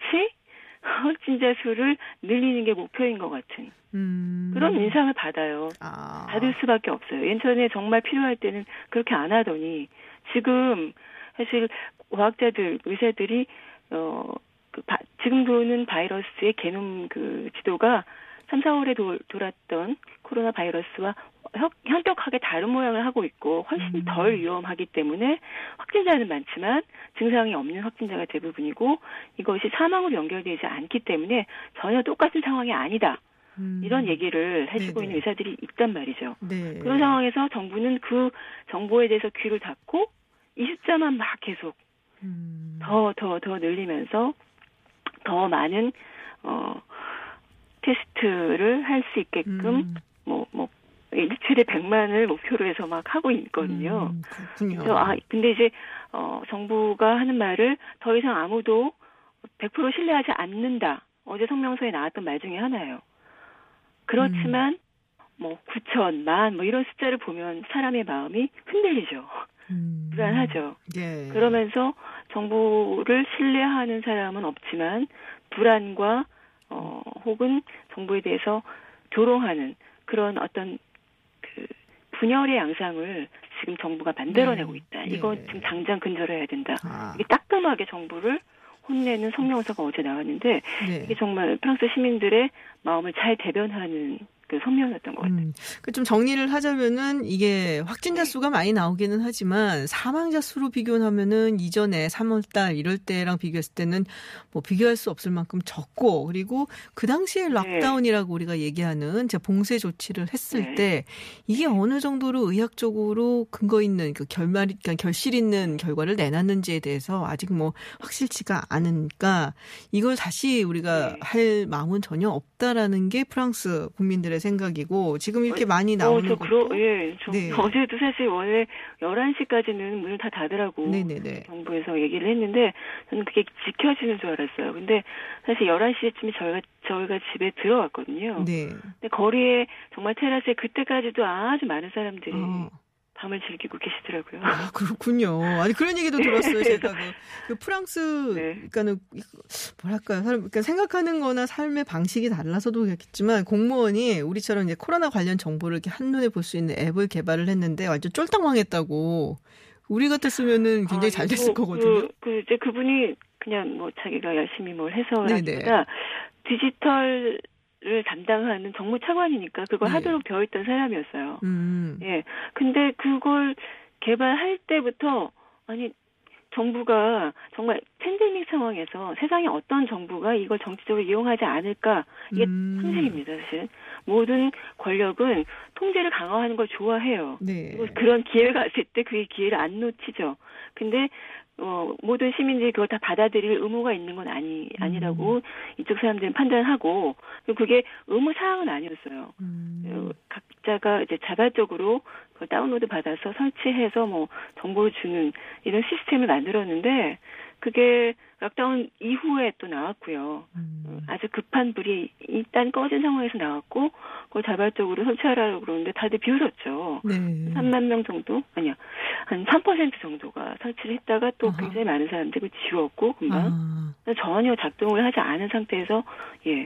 확진자 수를 늘리는 게 목표인 것 같은 음. 그런 인상을 받아요. 아. 받을 수밖에 없어요. 예전에 정말 필요할 때는 그렇게 안 하더니 지금 사실 과학자들, 의사들이 어, 그 바, 지금 도는 바이러스의 게놈 그 지도가 삼, 사월에 도, 돌았던 코로나 바이러스와 현, 현격하게 다른 모양을 하고 있고 훨씬 덜 위험하기 때문에 확진자는 많지만 증상이 없는 확진자가 대부분이고 이것이 사망으로 연결되지 않기 때문에 전혀 똑같은 상황이 아니다. 음. 이런 얘기를 해주고 네네. 있는 의사들이 있단 말이죠. 네. 그런 상황에서 정부는 그 정보에 대해서 귀를 닫고 이십자만 막 계속 음. 더, 더, 더 늘리면서 더 많은 어, 테스트를 할 수 있게끔 음. 뭐, 뭐 일주일에 백만을 목표로 해서 막 하고 있거든요. 음, 그래서 아 근데 이제 어, 정부가 하는 말을 더 이상 아무도 백 퍼센트 신뢰하지 않는다. 어제 성명서에 나왔던 말 중에 하나예요. 그렇지만 음. 뭐 구천, 만 뭐 이런 숫자를 보면 사람의 마음이 흔들리죠. 음. 불안하죠. 예. 그러면서 정부를 신뢰하는 사람은 없지만 불안과 어, 혹은 정부에 대해서 조롱하는 그런 어떤 그 분열의 양상을 지금 정부가 만들어내고 있다. 네. 이거 지금 당장 근절해야 된다. 아. 이게 따끔하게 정부를 혼내는 성명서가 어제 나왔는데 네. 이게 정말 프랑스 시민들의 마음을 잘 대변하는 그 선명했던 것 같아요. 음, 그 좀 정리를 하자면은 이게 확진자 수가 많이 나오기는 하지만 사망자 수로 비교하면은 이전에 삼월 달 이럴 때랑 비교했을 때는 뭐 비교할 수 없을 만큼 적고 그리고 그 당시에 락다운이라고 네. 우리가 얘기하는 이제 봉쇄 조치를 했을 네. 때 이게 어느 정도로 의학적으로 근거 있는 그 결말, 그러니까 결실 있는 결과를 내놨는지에 대해서 아직 뭐 확실치가 않으니까 이걸 다시 우리가 네. 할 마음은 전혀 없다라는 게 프랑스 국민들의 생각이고 지금 이렇게 많이 나오는 어, 것도 예, 네. 어제도 사실 원래 열한 시까지는 문을 다 닫으라고 네네네. 정부에서 얘기를 했는데 저는 그게 지켜지는 줄 알았어요. 근데 사실 열한 시쯤에 저희가, 저희가 집에 들어왔거든요. 네. 근데 거리에 정말 테라스에 그때까지도 아주 많은 사람들이 어. 밤을 즐기고 계시더라고요. 아, 그렇군요. 아니, 그런 얘기도 들었어요, 제가. 그, 그 프랑스, 네. 그러니까는, 뭐랄까요. 사람, 그러니까 생각하는 거나 삶의 방식이 달라서도 그렇겠지만, 공무원이 우리처럼 이제 코로나 관련 정보를 이렇게 한눈에 볼 수 있는 앱을 개발을 했는데, 완전 쫄딱 망했다고. 우리 같았으면은 굉장히 아, 잘 됐을 그, 거거든요. 그, 그, 이제 그분이 그냥 뭐 자기가 열심히 뭘 해서 하니까, 디지털, 를 담당하는 정무 차관이니까 그걸 네. 하도록 되어 있던 사람이었어요. 음. 예. 근데 그걸 개발할 때부터 아니 정부가 정말 팬데믹 상황에서 세상에 어떤 정부가 이걸 정치적으로 이용하지 않을까. 이게 음. 상식입니다. 사실. 모든 권력은 통제를 강화하는 걸 좋아해요. 네. 그런 기회가 왔을 때 그 기회를 안 놓치죠. 근데 어, 모든 시민들이 그걸 다 받아들일 의무가 있는 건 아니, 아니라고 음. 이쪽 사람들은 판단하고, 그게 의무 사항은 아니었어요. 음. 각자가 이제 자발적으로 그걸 다운로드 받아서 설치해서 뭐 정보를 주는 이런 시스템을 만들었는데, 그게 락다운 이후에 또 나왔고요. 음. 아주 급한 불이 일단 꺼진 상황에서 나왔고, 그걸 자발적으로 설치하라고 그러는데 다들 비웃었죠. 네. 삼만 명 정도? 아니야. 한 삼 퍼센트 정도가 설치를 했다가 또 아하. 굉장히 많은 사람들이 지웠고, 금방. 아하. 전혀 작동을 하지 않은 상태에서, 예,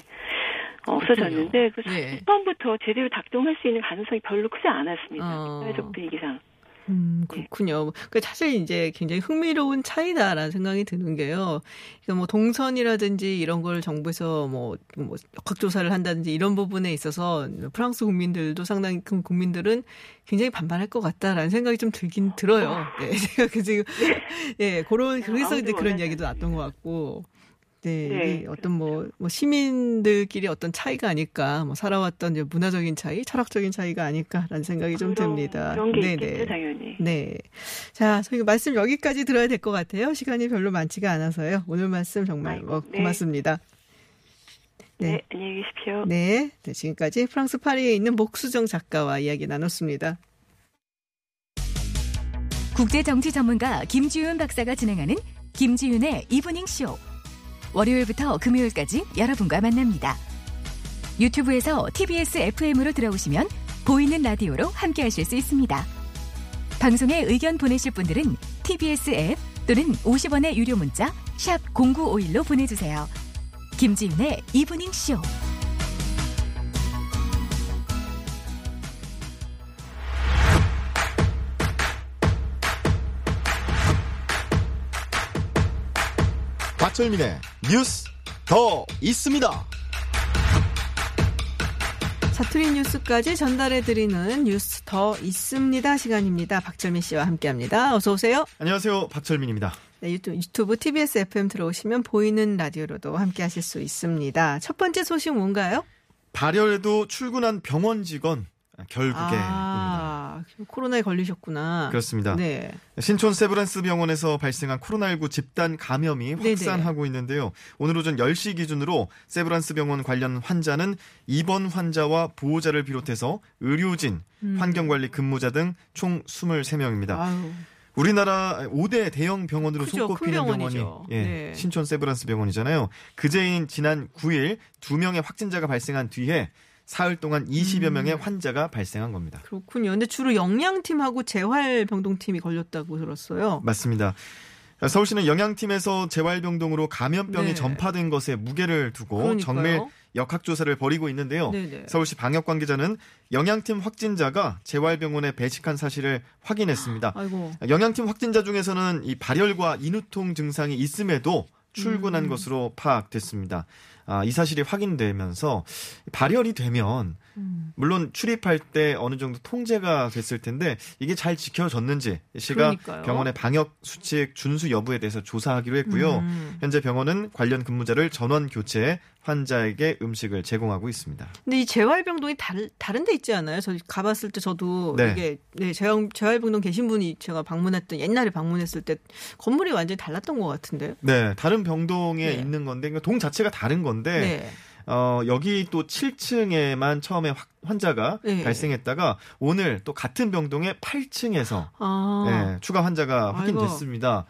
없어졌는데, 그래서 네. 처음부터 제대로 작동할 수 있는 가능성이 별로 크지 않았습니다. 어. 사회적 분위기상. 음, 그렇군요. 그 사실 이제 굉장히 흥미로운 차이다라는 생각이 드는 게요. 그러니까 뭐 동선이라든지 이런 걸 정부에서 뭐, 뭐 역학조사를 한다든지 이런 부분에 있어서 프랑스 국민들도 상당히 큰 국민들은 굉장히 반발할 것 같다라는 생각이 좀 들긴 들어요. 네, 제가 그 지금 예, 네, 그런 그래서 이제 그런 이야기도 났던 것 같고. 네, 네, 어떤 뭐, 뭐 시민들끼리 어떤 차이가 아닐까, 뭐 살아왔던 이제 문화적인 차이, 철학적인 차이가 아닐까라는 생각이 그런, 좀 듭니다. 그런 게 네네. 있겠죠, 당연히. 네, 자, 저희 말씀 여기까지 들어야 될 것 같아요. 시간이 별로 많지가 않아서요. 오늘 말씀 정말 아이고, 뭐, 네. 고맙습니다. 네. 네, 안녕히 계십시오. 네, 네, 지금까지 프랑스 파리에 있는 목수정 작가와 이야기 나눴습니다. 국제 정치 전문가 김지윤 박사가 진행하는 김지윤의 이브닝 쇼. 월요일부터 금요일까지 여러분과 만납니다. 유튜브에서 티비에스 에프엠으로 들어오시면 보이는 라디오로 함께하실 수 있습니다. 방송에 의견 보내실 분들은 티비에스 앱 또는 오십 원의 유료 문자 샵 공구오일로 보내주세요. 김지윤의 이브닝 쇼. 박철민의 뉴스 더 있습니다. 사투리 뉴스까지 전달해드리는 뉴스 더 있습니다 시간입니다. 박철민 씨와 함께합니다. 어서 오세요. 안녕하세요. 박철민입니다. 네, 유튜브, 유튜브 티비에스 에프엠 들어오시면 보이는 라디오로도 함께하실 수 있습니다. 첫 번째 소식 뭔가요? 발열도 출근한 병원 직원 결국에 아, 코로나에 걸리셨구나. 그렇습니다. 네. 신촌 세브란스 병원에서 발생한 코로나십구 집단 감염이 확산하고 네네. 있는데요. 오늘 오전 열 시 기준으로 세브란스 병원 관련 환자는 입원 환자와 보호자를 비롯해서 의료진, 음. 환경관리 근무자 등 총 스물세 명입니다. 아유. 우리나라 오 대 대형 병원으로 그죠, 손꼽히는 병원이 예, 네. 신촌 세브란스 병원이잖아요. 그제인 지난 구 일 두 명의 확진자가 발생한 뒤에 사흘 동안 이십여 음. 명의 환자가 발생한 겁니다. 그렇군요. 그런데 주로 영양팀하고 재활병동팀이 걸렸다고 들었어요. 맞습니다. 서울시는 영양팀에서 재활병동으로 감염병이 네. 전파된 것에 무게를 두고 그러니까요. 정밀 역학조사를 벌이고 있는데요. 네네. 서울시 방역 관계자는 영양팀 확진자가 재활병원에 배식한 사실을 확인했습니다. 아이고. 영양팀 확진자 중에서는 이 발열과 인후통 증상이 있음에도 출근한 음. 것으로 파악됐습니다. 아, 이 사실이 확인되면서 발열이 되면 음. 물론 출입할 때 어느 정도 통제가 됐을 텐데 이게 잘 지켜졌는지 시가 그러니까요. 병원의 방역 수칙 준수 여부에 대해서 조사하기로 했고요. 음. 현재 병원은 관련 근무자를 전원 교체해 환자에게 음식을 제공하고 있습니다. 근데 이 재활병동이 다른, 다른 데 있지 않아요? 저 가봤을 때 저도 네. 이게 네, 재활, 재활병동 계신 분이 제가 방문했던 옛날에 방문했을 때 건물이 완전히 달랐던 것 같은데요. 네, 다른 병동에 네. 있는 건데 그러니까 동 자체가 다른 건. 네. 어, 여기 또 칠 층에만 처음에 확, 환자가 네. 발생했다가 오늘 또 같은 병동의 팔 층에서 아. 네, 추가 환자가 확인됐습니다.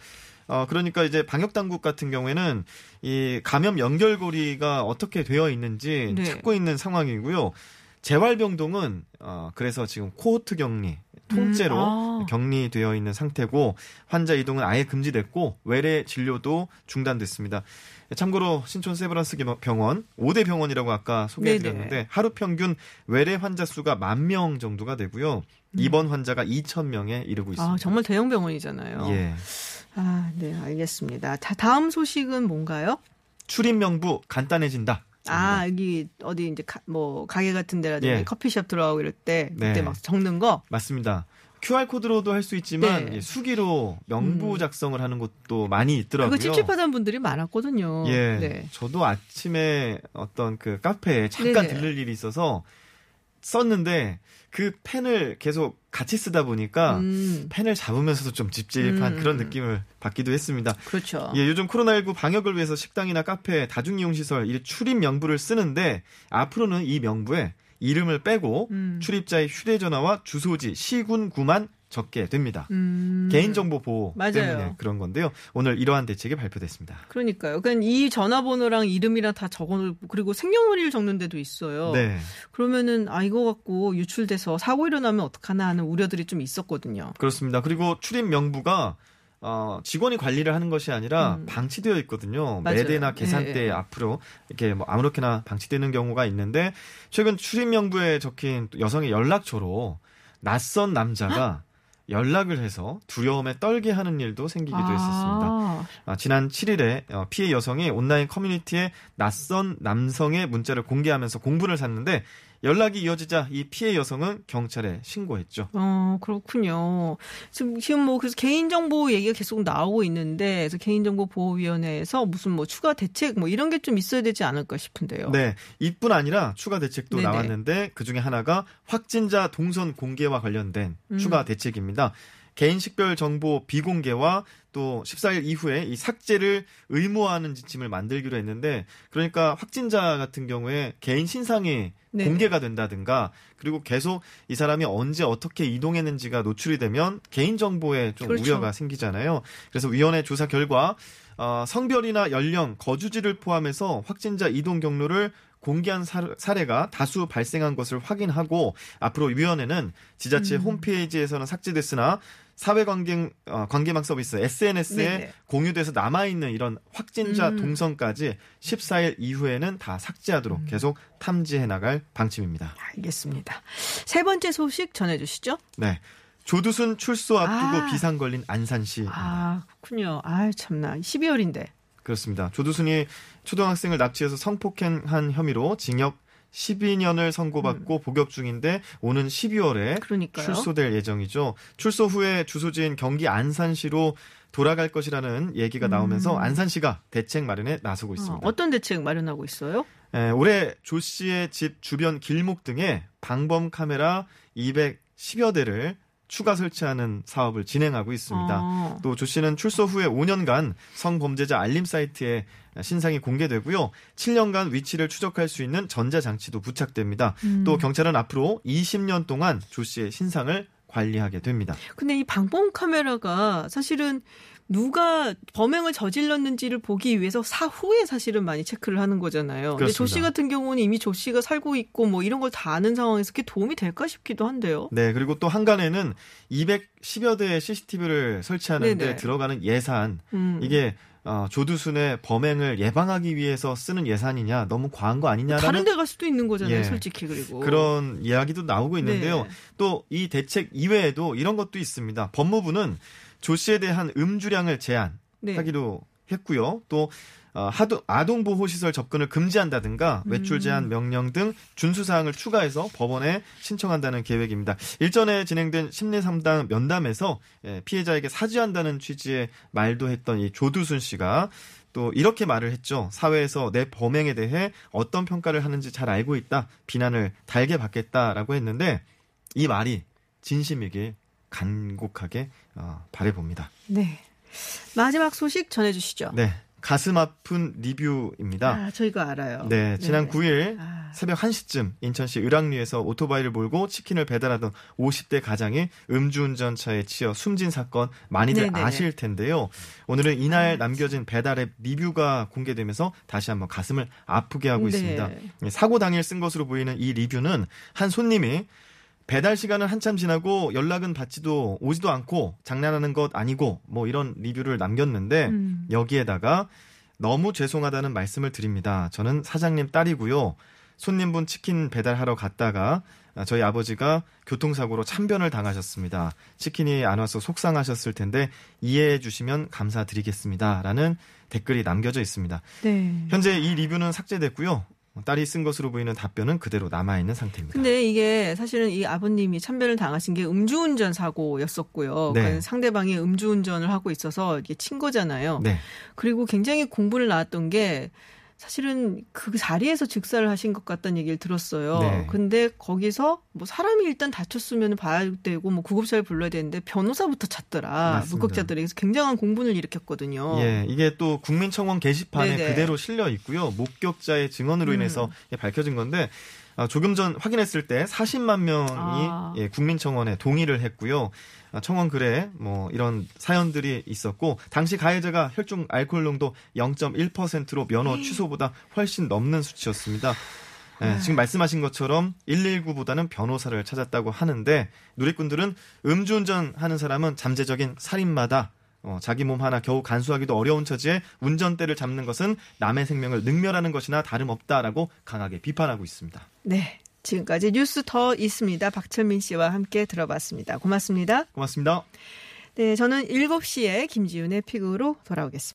어, 그러니까 이제 방역당국 같은 경우에는 이 감염 연결고리가 어떻게 되어 있는지 네. 찾고 있는 상황이고요. 재활병동은 어, 그래서 지금 코호트 격리, 통째로 음, 아. 격리되어 있는 상태고 환자 이동은 아예 금지됐고 외래 진료도 중단됐습니다. 참고로 신촌 세브란스 병원 오 대 병원이라고 아까 소개해드렸는데 네네. 하루 평균 외래 환자 수가 만 명 정도가 되고요. 음. 입원 환자가 이천 명에 이르고 있습니다. 아, 정말 대형 병원이잖아요. 예. 아, 네, 알겠습니다. 자, 다음 소식은 뭔가요? 출입 명부 간단해진다. 아, 여기 어디 이제 가, 뭐 가게 같은 데라든지 예. 커피숍 들어가고 이럴 때 그때 네. 막 적는 거? 맞습니다. 큐알코드로도 할 수 있지만 네. 예, 수기로 명부 작성을 하는 것도 많이 있더라고요. 그거 찝찝하던 분들이 많았거든요. 예, 네. 저도 아침에 어떤 그 카페에 잠깐 네네. 들를 일이 있어서 썼는데 그 펜을 계속 같이 쓰다 보니까 음. 펜을 잡으면서도 좀 찝찝한 음. 그런 느낌을 받기도 했습니다. 그렇죠. 예, 요즘 코로나십구 방역을 위해서 식당이나 카페, 다중이용시설 이 출입 명부를 쓰는데 앞으로는 이 명부에 이름을 빼고 음. 출입자의 휴대전화와 주소지, 시군, 구만 적게 됩니다. 음. 개인정보 보호 맞아요. 때문에 그런 건데요. 오늘 이러한 대책이 발표됐습니다. 그러니까요. 그러니까 이 전화번호랑 이름이랑 다 적어놓고 그리고 생년월일 적는 데도 있어요. 네. 그러면은 아 이거 갖고 유출돼서 사고 일어나면 어떡하나 하는 우려들이 좀 있었거든요. 그렇습니다. 그리고 출입 명부가 어, 직원이 관리를 하는 것이 아니라 음. 방치되어 있거든요. 맞아요. 매대나 계산대 네. 앞으로 이렇게 뭐 아무렇게나 방치되는 경우가 있는데 최근 출입 명부에 적힌 여성의 연락처로 낯선 남자가 헉? 연락을 해서 두려움에 떨게 하는 일도 생기기도 아~ 했었습니다. 아, 지난 칠일에 피해 여성이 온라인 커뮤니티에 낯선 남성의 문자를 공개하면서 공분을 샀는데 연락이 이어지자 이 피해 여성은 경찰에 신고했죠. 어, 그렇군요. 지금, 지금 뭐, 그래서 개인정보 얘기가 계속 나오고 있는데, 그래서 개인정보보호위원회에서 무슨 뭐 추가 대책 뭐 이런 게 좀 있어야 되지 않을까 싶은데요. 네. 이뿐 아니라 추가 대책도 네네. 나왔는데, 그 중에 하나가 확진자 동선 공개와 관련된 음. 추가 대책입니다. 개인식별 정보 비공개와 또 십사일 이후에 이 삭제를 의무화하는 지침을 만들기로 했는데 그러니까 확진자 같은 경우에 개인 신상이 네네. 공개가 된다든가 그리고 계속 이 사람이 언제 어떻게 이동했는지가 노출이 되면 개인정보에 좀 그렇죠. 우려가 생기잖아요. 그래서 위원회 조사 결과 어, 성별이나 연령, 거주지를 포함해서 확진자 이동 경로를 공개한 사례가 다수 발생한 것을 확인하고 앞으로 위원회는 지자체 음. 홈페이지에서는 삭제됐으나 사회관계 어, 관계망 서비스 에스엔에스에 네네. 공유돼서 남아있는 이런 확진자 음. 동선까지 십사일 이후에는 다 삭제하도록 음. 계속 탐지해 나갈 방침입니다. 알겠습니다. 세 번째 소식 전해주시죠. 네. 조두순 출소 앞두고 아. 비상 걸린 안산시입니다. 아, 그렇군요. 아 참나. 십이월인데. 그렇습니다. 조두순이 초등학생을 납치해서 성폭행한 혐의로 징역 십이년을 선고받고 음. 복역 중인데 오는 십이월에 그러니까요. 출소될 예정이죠. 출소 후에 주소지인 경기 안산시로 돌아갈 것이라는 얘기가 나오면서 음. 안산시가 대책 마련에 나서고 있습니다. 어, 어떤 대책 마련하고 있어요? 에, 올해 조 씨의 집 주변 길목 등에 방범 카메라 이백십여 대를 추가 설치하는 사업을 진행하고 있습니다. 아. 또 조 씨는 출소 후에 오년간 성범죄자 알림 사이트에 신상이 공개되고요. 칠년간 위치를 추적할 수 있는 전자장치도 부착됩니다. 음. 또 경찰은 앞으로 이십년 동안 조 씨의 신상을 관리하게 됩니다. 근데 이 방범 카메라가 사실은 누가 범행을 저질렀는지를 보기 위해서 사후에 사실은 많이 체크를 하는 거잖아요. 근데 조 씨 같은 경우는 이미 조 씨가 살고 있고 뭐 이런 걸 다 아는 상황에서 그게 도움이 될까 싶기도 한데요. 네. 그리고 또 한간에는 이백십여 대의 씨씨티비를 설치하는 데 들어가는 예산. 음. 이게 어, 조두순의 범행을 예방하기 위해서 쓰는 예산이냐 너무 과한 거 아니냐라는 다른 데 갈 수도 있는 거잖아요. 예. 솔직히 그리고 그런 이야기도 나오고 있는데요. 네. 또 이 대책 이외에도 이런 것도 있습니다. 법무부는 조 씨에 대한 음주량을 제한하기로 네. 했고요. 또 어, 아동보호시설 접근을 금지한다든가 외출 제한 명령 등 준수사항을 추가해서 법원에 신청한다는 계획입니다. 일전에 진행된 심리상담 면담에서 피해자에게 사죄한다는 취지의 말도 했던 이 조두순 씨가 또 이렇게 말을 했죠. 사회에서 내 범행에 대해 어떤 평가를 하는지 잘 알고 있다. 비난을 달게 받겠다라고 했는데 이 말이 진심이길 간곡하게 어, 바라봅니다. 네, 마지막 소식 전해주시죠. 네. 가슴 아픈 리뷰입니다. 아, 저희가 알아요. 네, 지난 네네. 구일 새벽 한시쯤 인천시 을왕리에서 오토바이를 몰고 치킨을 배달하던 오십대 가장이 음주운전차에 치여 숨진 사건 많이들 네네. 아실 텐데요. 오늘은 이날 남겨진 배달앱 리뷰가 공개되면서 다시 한번 가슴을 아프게 하고 있습니다. 네. 사고 당일 쓴 것으로 보이는 이 리뷰는 한 손님이 배달 시간은 한참 지나고 연락은 받지도 오지도 않고 장난하는 것 아니고 뭐 이런 리뷰를 남겼는데 음. 여기에다가 너무 죄송하다는 말씀을 드립니다. 저는 사장님 딸이고요. 손님분 치킨 배달하러 갔다가 저희 아버지가 교통사고로 참변을 당하셨습니다. 치킨이 안 와서 속상하셨을 텐데 이해해 주시면 감사드리겠습니다. 라는 댓글이 남겨져 있습니다. 네. 현재 이 리뷰는 삭제됐고요. 딸이 쓴 것으로 보이는 답변은 그대로 남아있는 상태입니다. 근데 이게 사실은 이 아버님이 참변을 당하신 게 음주운전 사고였었고요. 네. 그러니까 상대방이 음주운전을 하고 있어서 이게 친 거잖아요. 네. 그리고 굉장히 공분을 낳았던 게 사실은 그 자리에서 즉사를 하신 것 같다는 얘기를 들었어요. 네. 근데 거기서 뭐 사람이 일단 다쳤으면 봐야 되고 뭐 구급차를 불러야 되는데 변호사부터 찾더라. 맞습니다. 무극자들이. 그래서 굉장한 공분을 일으켰거든요. 예, 이게 또 국민청원 게시판에 네네. 그대로 실려 있고요. 목격자의 증언으로 인해서 음. 밝혀진 건데 조금 전 확인했을 때 사십만 명이 아. 예, 국민청원에 동의를 했고요. 청원 글에 뭐 이런 사연들이 있었고 당시 가해자가 혈중 알코올 농도 영 점 일 퍼센트로 면허 취소보다 훨씬 넘는 수치였습니다. 네, 지금 말씀하신 것처럼 일일구보다는 변호사를 찾았다고 하는데 누리꾼들은 음주운전하는 사람은 잠재적인 살인마다. 어, 자기 몸 하나 겨우 간수하기도 어려운 처지에 운전대를 잡는 것은 남의 생명을 능멸하는 것이나 다름없다라고 강하게 비판하고 있습니다. 네, 지금까지 뉴스 더 있습니다. 박철민 씨와 함께 들어봤습니다. 고맙습니다. 고맙습니다. 네, 저는 일곱 시에 김지윤의 픽으로 돌아오겠습니다.